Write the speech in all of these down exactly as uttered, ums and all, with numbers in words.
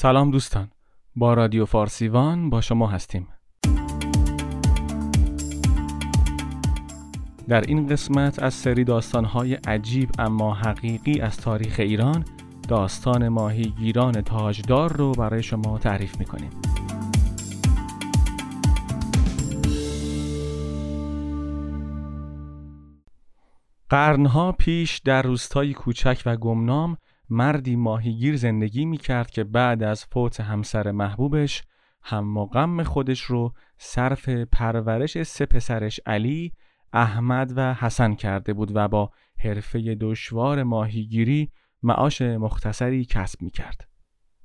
سلام دوستان، با رادیو فارسی وان با شما هستیم. در این قسمت از سری داستان‌های عجیب اما حقیقی از تاریخ ایران، داستان ماهیگیران تاجدار رو برای شما تعریف می‌کنیم. قرنها پیش در روستایی کوچک و گمنام مردی ماهیگیر زندگی می‌کرد که بعد از فوت همسر محبوبش هم و غم خودش رو صرف پرورش سه پسرش علی، احمد و حسن کرده بود و با حرفه دشوار ماهیگیری معاش مختصری کسب می‌کرد.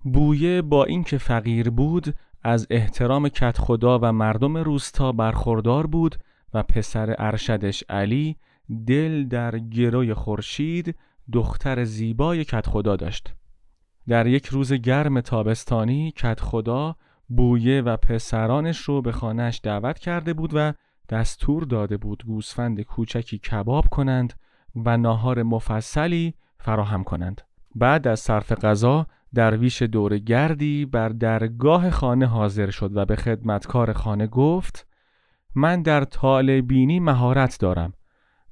بویه با اینکه فقیر بود از احترام کدخدا و مردم روستا برخوردار بود و پسر ارشدش علی دل در گروی خورشید، دختر زیبای کدخدا داشت. در یک روز گرم تابستانی کدخدا بویه و پسرانش رو به خانه‌اش دعوت کرده بود و دستور داده بود گوسفند کوچکی کباب کنند و ناهار مفصلی فراهم کنند. بعد از صرف غذا درویش دور گردی بر درگاه خانه حاضر شد و به خدمتکار خانه گفت: من در طالع بینی مهارت دارم،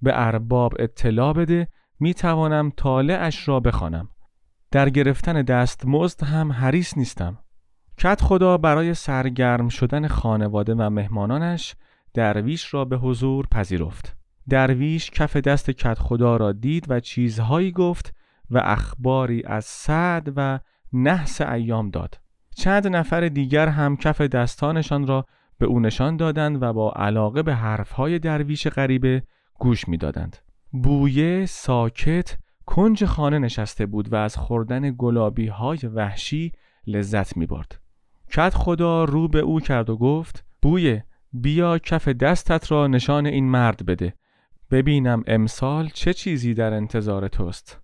به ارباب اطلاع بده می توانم طالعش را بخوانم. در گرفتن دستمزد هم حریص نیستم. کدخدا برای سرگرم شدن خانواده و مهمانانش درویش را به حضور پذیرفت. درویش کف دست کدخدا را دید و چیزهایی گفت و اخباری از سعد و نحس ایام داد. چند نفر دیگر هم کف دستانشان را به او نشان دادند و با علاقه به حرفهای درویش غریبه گوش می دادند. بویه ساکت کنج خانه نشسته بود و از خوردن گلابی های وحشی لذت می برد. کدخدا رو به او کرد و گفت: بویه، بیا کف دستت را نشان این مرد بده، ببینم امسال چه چیزی در انتظار توست.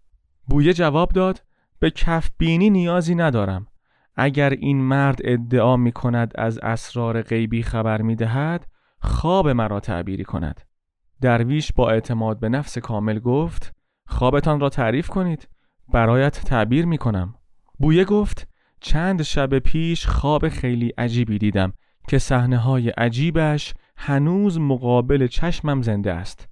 بویه جواب داد: به کف بینی نیازی ندارم. اگر این مرد ادعا می کند از اسرار غیبی خبر می دهد، خواب مرا تعبیری کند. درویش با اعتماد به نفس کامل گفت: خوابتان را تعریف کنید، برایت تعبیر می کنم. بویه گفت: چند شب پیش خواب خیلی عجیبی دیدم که صحنه‌های عجیبش هنوز مقابل چشمم زنده است،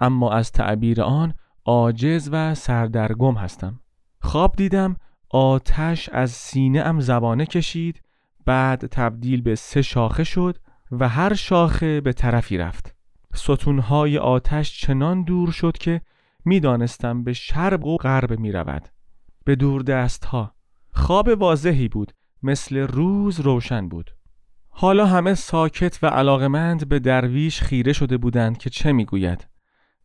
اما از تعبیر آن عاجز و سردرگم هستم. خواب دیدم آتش از سینه‌ام زبانه کشید، بعد تبدیل به سه شاخه شد و هر شاخه به طرفی رفت. ستونهای آتش چنان دور شد که می دانستم به شرق و غرب می رود، به دور دست ها. خواب واضحی بود، مثل روز روشن بود. حالا همه ساکت و علاقمند به درویش خیره شده بودند که چه می گوید.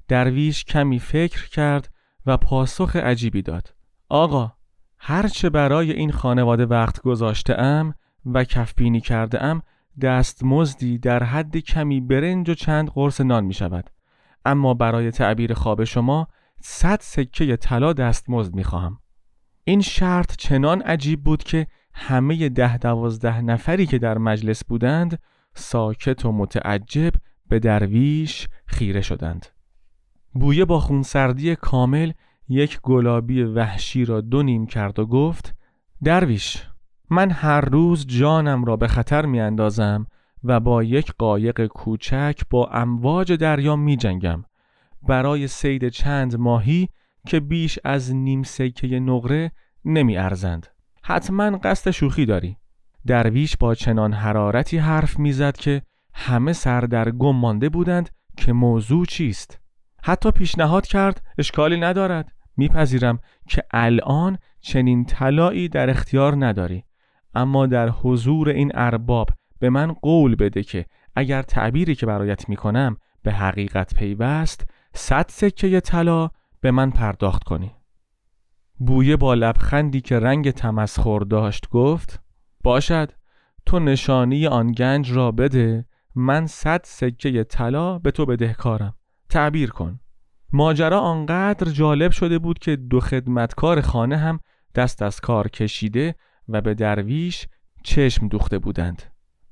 درویش کمی فکر کرد و پاسخ عجیبی داد: آقا، هرچه برای این خانواده وقت گذاشته ام و کفبینی کرده ام دستمزدی در حد کمی برنج و چند قرص نان می شود، اما برای تعبیر خواب شما صد سکه طلا دستمزد می خواهم. این شرط چنان عجیب بود که همه ده دوازده نفری که در مجلس بودند ساکت و متعجب به درویش خیره شدند. بویه با خونسردی کامل یک گلابی وحشی را دو نیم کرد و گفت: درویش، من هر روز جانم را به خطر می اندازم و با یک قایق کوچک با امواج دریا می جنگم برای صید چند ماهی که بیش از نیم سکه نقره نمی ارزند. حتما قصد شوخی داری. درویش با چنان حرارتی حرف می زد که همه سردرگم مانده بودند که موضوع چیست. حتی پیشنهاد کرد: اشکالی ندارد، میپذیرم که الان چنین طلایی در اختیار نداری، اما در حضور این ارباب به من قول بده که اگر تعبیری که برایت میکنم به حقیقت پیوست، صد سکه طلا به من پرداخت کنی. بویه با لبخندی که رنگ تمسخر داشت گفت: باشد، تو نشانی آن گنج را بده، من صد سکه طلا به تو بدهکارم. تعبیر کن. ماجرا آنقدر جالب شده بود که دو خدمتکار خانه هم دست از کار کشیده و به درویش چشم دوخته بودند.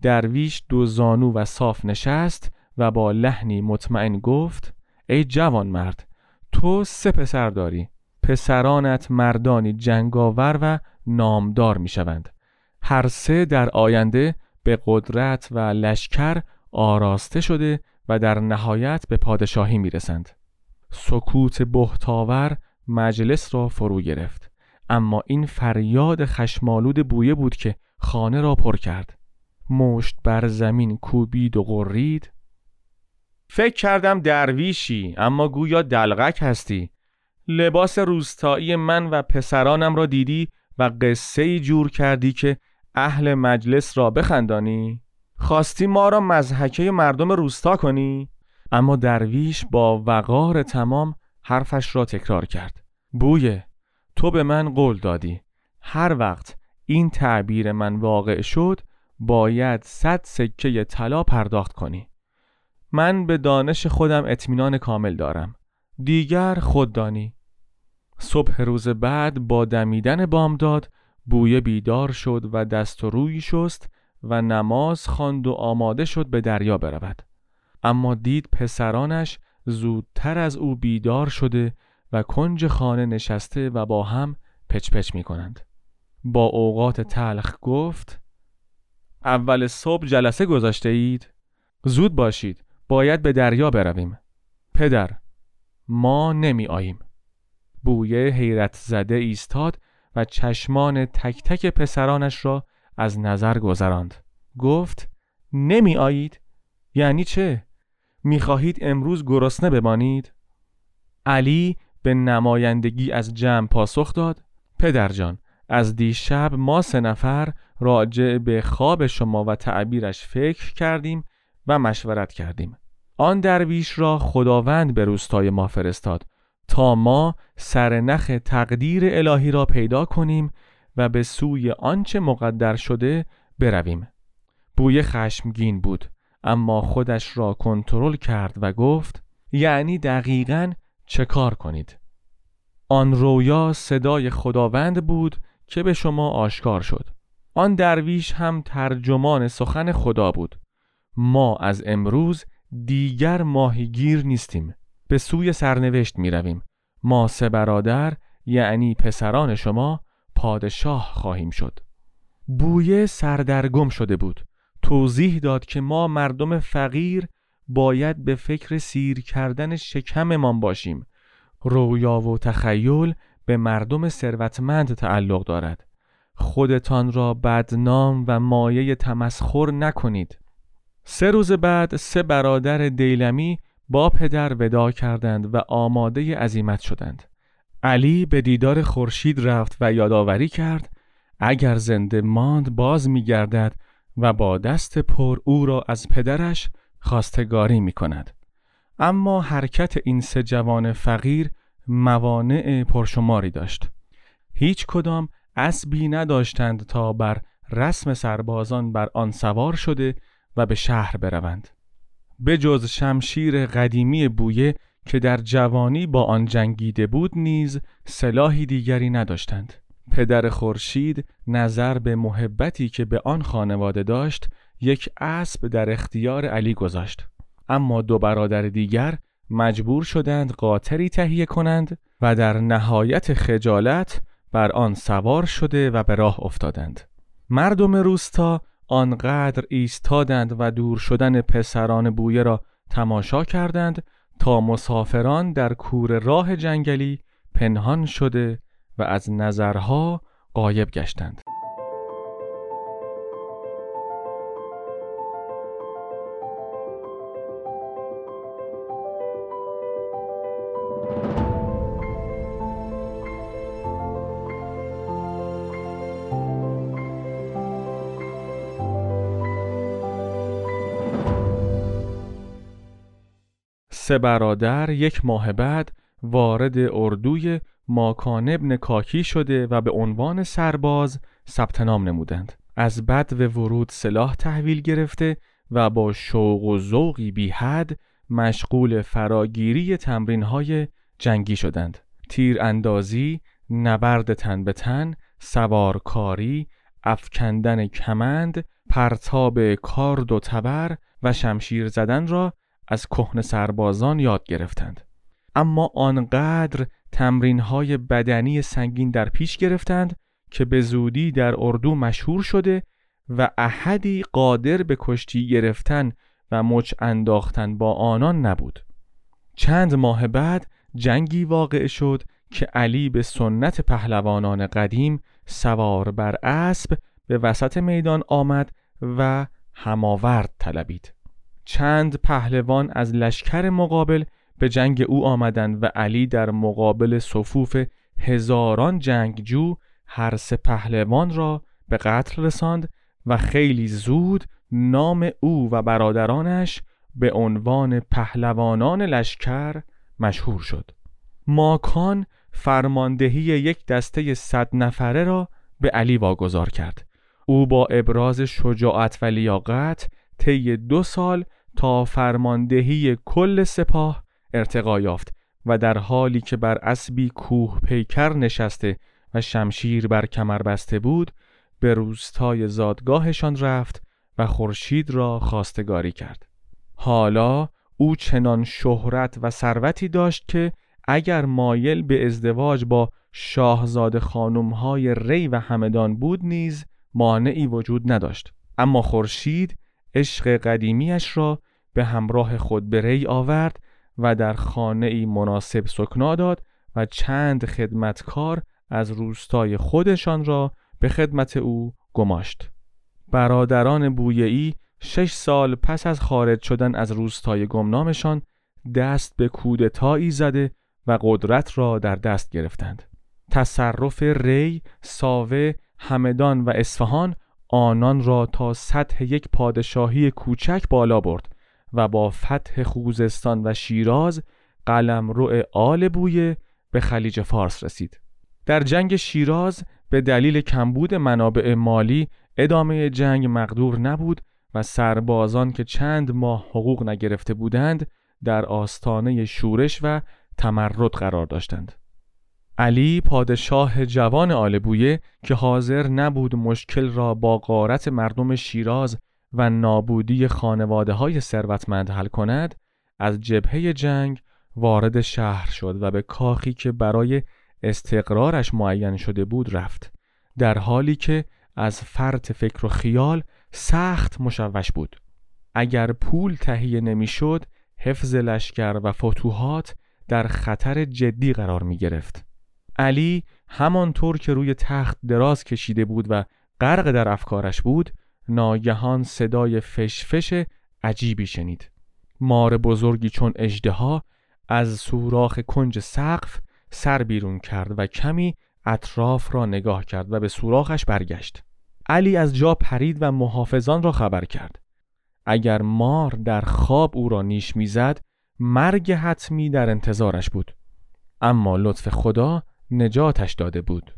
درویش دو زانو و صاف نشست و با لحنی مطمئن گفت: ای جوان مرد، تو سه پسر داری، پسرانت مردانی جنگاور و نامدار می شوند. هر سه در آینده به قدرت و لشکر آراسته شده و در نهایت به پادشاهی می رسند. سکوت بهتاور مجلس را فرو گرفت، اما این فریاد خشمالود بویه بود که خانه را پر کرد. مشت بر زمین کوبید و غرید: فکر کردم درویشی، اما گویا دلغک هستی. لباس روستایی من و پسرانم را دیدی و قصه‌ای جور کردی که اهل مجلس را بخندانی؟ خواستی ما را مضحکه مردم روستا کنی؟ اما درویش با وقار تمام حرفش را تکرار کرد: بویه، تو به من قول دادی هر وقت این تعبیر من واقع شد باید صد سکه طلا پرداخت کنی. من به دانش خودم اطمینان کامل دارم، دیگر خوددانی. صبح روز بعد با دمیدن بامداد بویه بیدار شد و دست و روی شست و نماز خواند و آماده شد به دریا برود، اما دید پسرانش زودتر از او بیدار شده و کنج خانه نشسته و با هم پچ پچ می کنند. با اوقات تلخ گفت: اول صبح جلسه گذاشته اید؟ زود باشید، باید به دریا برویم. پدر: ما نمی آییم. بویه حیرت زده ایستاد و چشمان تک تک پسرانش را از نظر گذراند. گفت: نمی آیید؟ یعنی چه؟ می خواهید امروز گرسنه بمانید؟ علی به نمایندگی از جمع پاسخ داد: پدر جان، از دیشب ما سه نفر راجع به خواب شما و تعبیرش فکر کردیم و مشورت کردیم. آن درویش را خداوند به روستای ما فرستاد تا ما سرنخ تقدیر الهی را پیدا کنیم و به سوی آنچه مقدر شده برویم. بویه خشمگین بود، اما خودش را کنترل کرد و گفت: یعنی دقیقاً چه کار کنید؟ آن رویا صدای خداوند بود که به شما آشکار شد. آن درویش هم ترجمان سخن خدا بود: ما از امروز دیگر ماهیگیر نیستیم، به سوی سرنوشت می رویم. ما سه برادر، یعنی پسران شما، پادشاه خواهیم شد. بویه سردرگم شده بود. توضیح داد که ما مردم فقیر باید به فکر سیر کردن شکممان باشیم. رویا و تخیل به مردم ثروتمند تعلق دارد. خودتان را بدنام و مایه تمسخر نکنید. سه روز بعد سه برادر دیلمی با پدر وداع کردند و آماده عزیمت شدند. علی به دیدار خورشید رفت و یادآوری کرد اگر زنده ماند باز می‌گردد و با دست پر او را از پدرش خواستگاری می‌کند. اما حرکت این سه جوان فقیر موانع پرشماری داشت. هیچ کدام اسبی نداشتند تا بر رسم سربازان بر آن سوار شده و به شهر بروند. به جز شمشیر قدیمی بویه که در جوانی با آن جنگیده بود نیز سلاحی دیگری نداشتند. پدر خورشید نظر به محبتی که به آن خانواده داشت یک اسب در اختیار علی گذاشت، اما دو برادر دیگر مجبور شدند قاطری تهیه کنند و در نهایت خجالت بر آن سوار شده و به راه افتادند. مردم روستا آنقدر ایستادند و دور شدن پسران بویه را تماشا کردند تا مسافران در کوره راه جنگلی پنهان شده و از نظرها غایب گشتند. سه برادر یک ماه بعد وارد اردوی ماکان ابن کاکی شده و به عنوان سرباز ثبت نام نمودند. از بدو ورود سلاح تحویل گرفته و با شوق و ذوقی بی حد مشغول فراگیری تمرین‌های جنگی شدند: تیراندازی، نبرد تن به تن، سوارکاری، افکندن کمند، پرتاب کارد و تبر و شمشیر زدن را از کهن سربازان یاد گرفتند. اما آنقدر تمرین‌های بدنی سنگین در پیش گرفتند که به زودی در اردو مشهور شده و احدی قادر به کشتی گرفتن و مچ انداختن با آنان نبود. چند ماه بعد جنگی واقع شد که علی به سنت پهلوانان قدیم سوار بر اسب به وسط میدان آمد و هماورد طلبید. چند پهلوان از لشکر مقابل به جنگ او آمدند و علی در مقابل صفوف هزاران جنگجو هر سه پهلوان را به قتل رساند و خیلی زود نام او و برادرانش به عنوان پهلوانان لشکر مشهور شد. ماکان فرماندهی یک دسته صد نفره را به علی واگذار کرد. او با ابراز شجاعت و لیاقت طی دو سال تا فرماندهی کل سپاه ارتقا یافت و در حالی که بر اسبی کوه پیکر نشسته و شمشیر بر کمر بسته بود، به روستای زادگاهشان رفت و خورشید را خواستگاری کرد. حالا او چنان شهرت و ثروتی داشت که اگر مایل به ازدواج با شاهزاده خانم‌های ری و همدان بود نیز مانعی وجود نداشت. اما خورشید عشق قدیمیش را به همراه خود به ری آورد و در خانه‌ای مناسب سکنا داد و چند خدمتکار از روستای خودشان را به خدمت او گماشت. برادران بویه‌ای شش سال پس از خارج شدن از روستای گمنامشان دست به کودتایی زده و قدرت را در دست گرفتند. تصرف ری، ساوه، همدان و اصفهان آنان را تا سطح یک پادشاهی کوچک بالا برد و با فتح خوزستان و شیراز قلمرو آل بویه به خلیج فارس رسید. در جنگ شیراز به دلیل کمبود منابع مالی ادامه جنگ مقدور نبود و سربازان که چند ماه حقوق نگرفته بودند در آستانه شورش و تمرد قرار داشتند. علی پادشاه جوان آل بویه که حاضر نبود مشکل را با غارت مردم شیراز و نابودی خانواده‌های ثروتمند حل کند، از جبهه جنگ وارد شهر شد و به کاخی که برای استقرارش معین شده بود رفت، در حالی که از فرط فکر و خیال سخت مشوش بود. اگر پول تهیه نمی‌شد، حفظ لشکر و فتوحات در خطر جدی قرار می گرفت. علی همانطور که روی تخت دراز کشیده بود و غرق در افکارش بود، ناگهان صدای فشفش عجیبی شنید. مار بزرگی چون اژدها از سوراخ کنج سقف سر بیرون کرد و کمی اطراف را نگاه کرد و به سوراخش برگشت. علی از جا پرید و محافظان را خبر کرد. اگر مار در خواب او را نیش می‌زد، مرگ حتمی در انتظارش بود، اما لطف خدا نجاتش داده بود.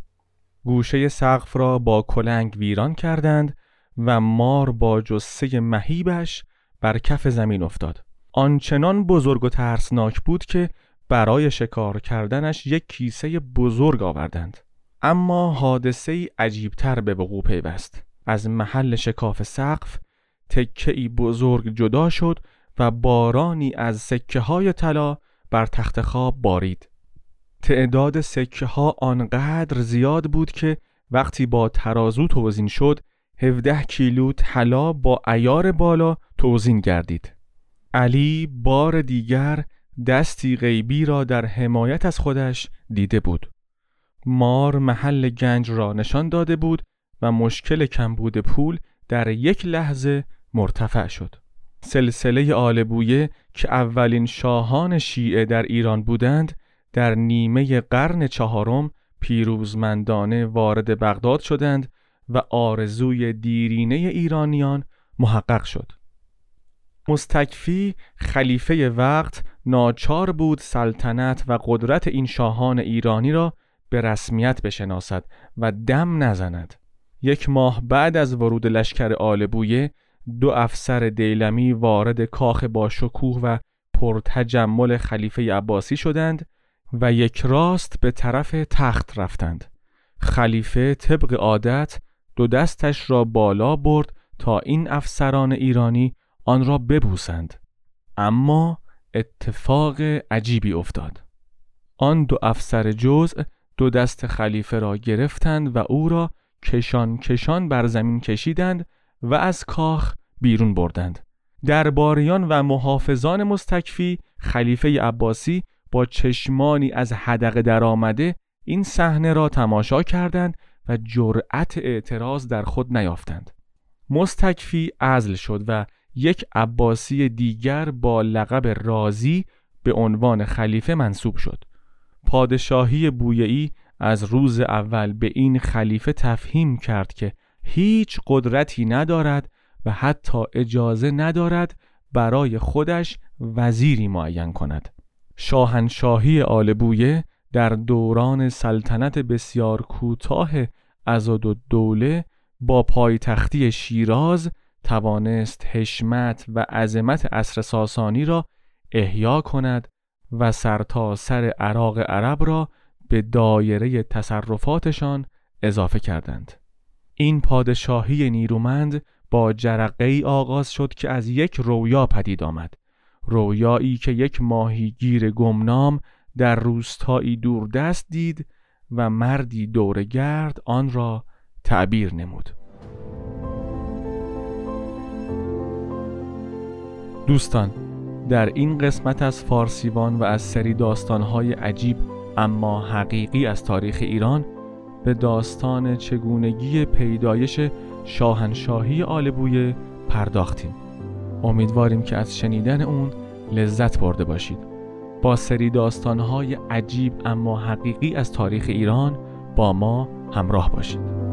گوشه سقف را با کلنگ ویران کردند و مار با جثه مهیبش بر کف زمین افتاد. آنچنان بزرگ و ترسناک بود که برای شکار کردنش یک کیسه بزرگ آوردند. اما حادثه‌ای عجیب‌تر به وقوع پیوست. از محل شکاف سقف تکه‌ای بزرگ جدا شد و بارانی از سکه‌های طلا بر تخت خواب بارید. تعداد سکه‌ها آنقدر زیاد بود که وقتی با ترازو توزین شد، هفده کیلو طلا با عیار بالا توزین گردید. علی بار دیگر دستی غیبی را در حمایت از خودش دیده بود. مار محل گنج را نشان داده بود و مشکل کمبود پول در یک لحظه مرتفع شد. سلسله آل بویه که اولین شاهان شیعه در ایران بودند، در نیمه قرن چهارم پیروزمندانه وارد بغداد شدند و آرزوی دیرینه ایرانیان محقق شد. مستکفی خلیفه وقت ناچار بود سلطنت و قدرت این شاهان ایرانی را به رسمیت بشناسد و دم نزند. یک ماه بعد از ورود لشکر آل بویه، دو افسر دیلمی وارد کاخ با شکوه و پرتجمل خلیفه عباسی شدند و یک راست به طرف تخت رفتند. خلیفه طبق عادت دو دستش را بالا برد تا این افسران ایرانی آن را ببوسند، اما اتفاق عجیبی افتاد. آن دو افسر جزء دو دست خلیفه را گرفتند و او را کشان کشان بر زمین کشیدند و از کاخ بیرون بردند. درباریان و محافظان مستکفی خلیفه عباسی با چشمانی از حدقه درآمده این صحنه را تماشا کردند و جرأت اعتراض در خود نیافتند. مستکفی عزل شد و یک عباسی دیگر با لقب رازی به عنوان خلیفه منصوب شد. پادشاهی بویه‌ای از روز اول به این خلیفه تفهیم کرد که هیچ قدرتی ندارد و حتی اجازه ندارد برای خودش وزیری معین کند. شاهنشاهی آل بویه در دوران سلطنت بسیار کوتاه عضدالدوله با پایتختی شیراز توانست حشمت و عظمت عصر ساسانی را احیا کند و سرتاسر عراق عرب را به دایره تصرفاتشان اضافه کردند. این پادشاهی نیرومند با جرقه‌ای آغاز شد که از یک رویا پدید آمد، رویایی که یک ماهیگیر گمنام در روستایی دوردست دید و مردی دورگرد آن را تعبیر نمود. دوستان، در این قسمت از فارسی وان و از سری داستان‌های عجیب اما حقیقی از تاریخ ایران به داستان چگونگی پیدایش شاهنشاهی آل بویه پرداختیم. امیدواریم که از شنیدن اون لذت برده باشید. با سری داستان‌های عجیب اما حقیقی از تاریخ ایران با ما همراه باشید.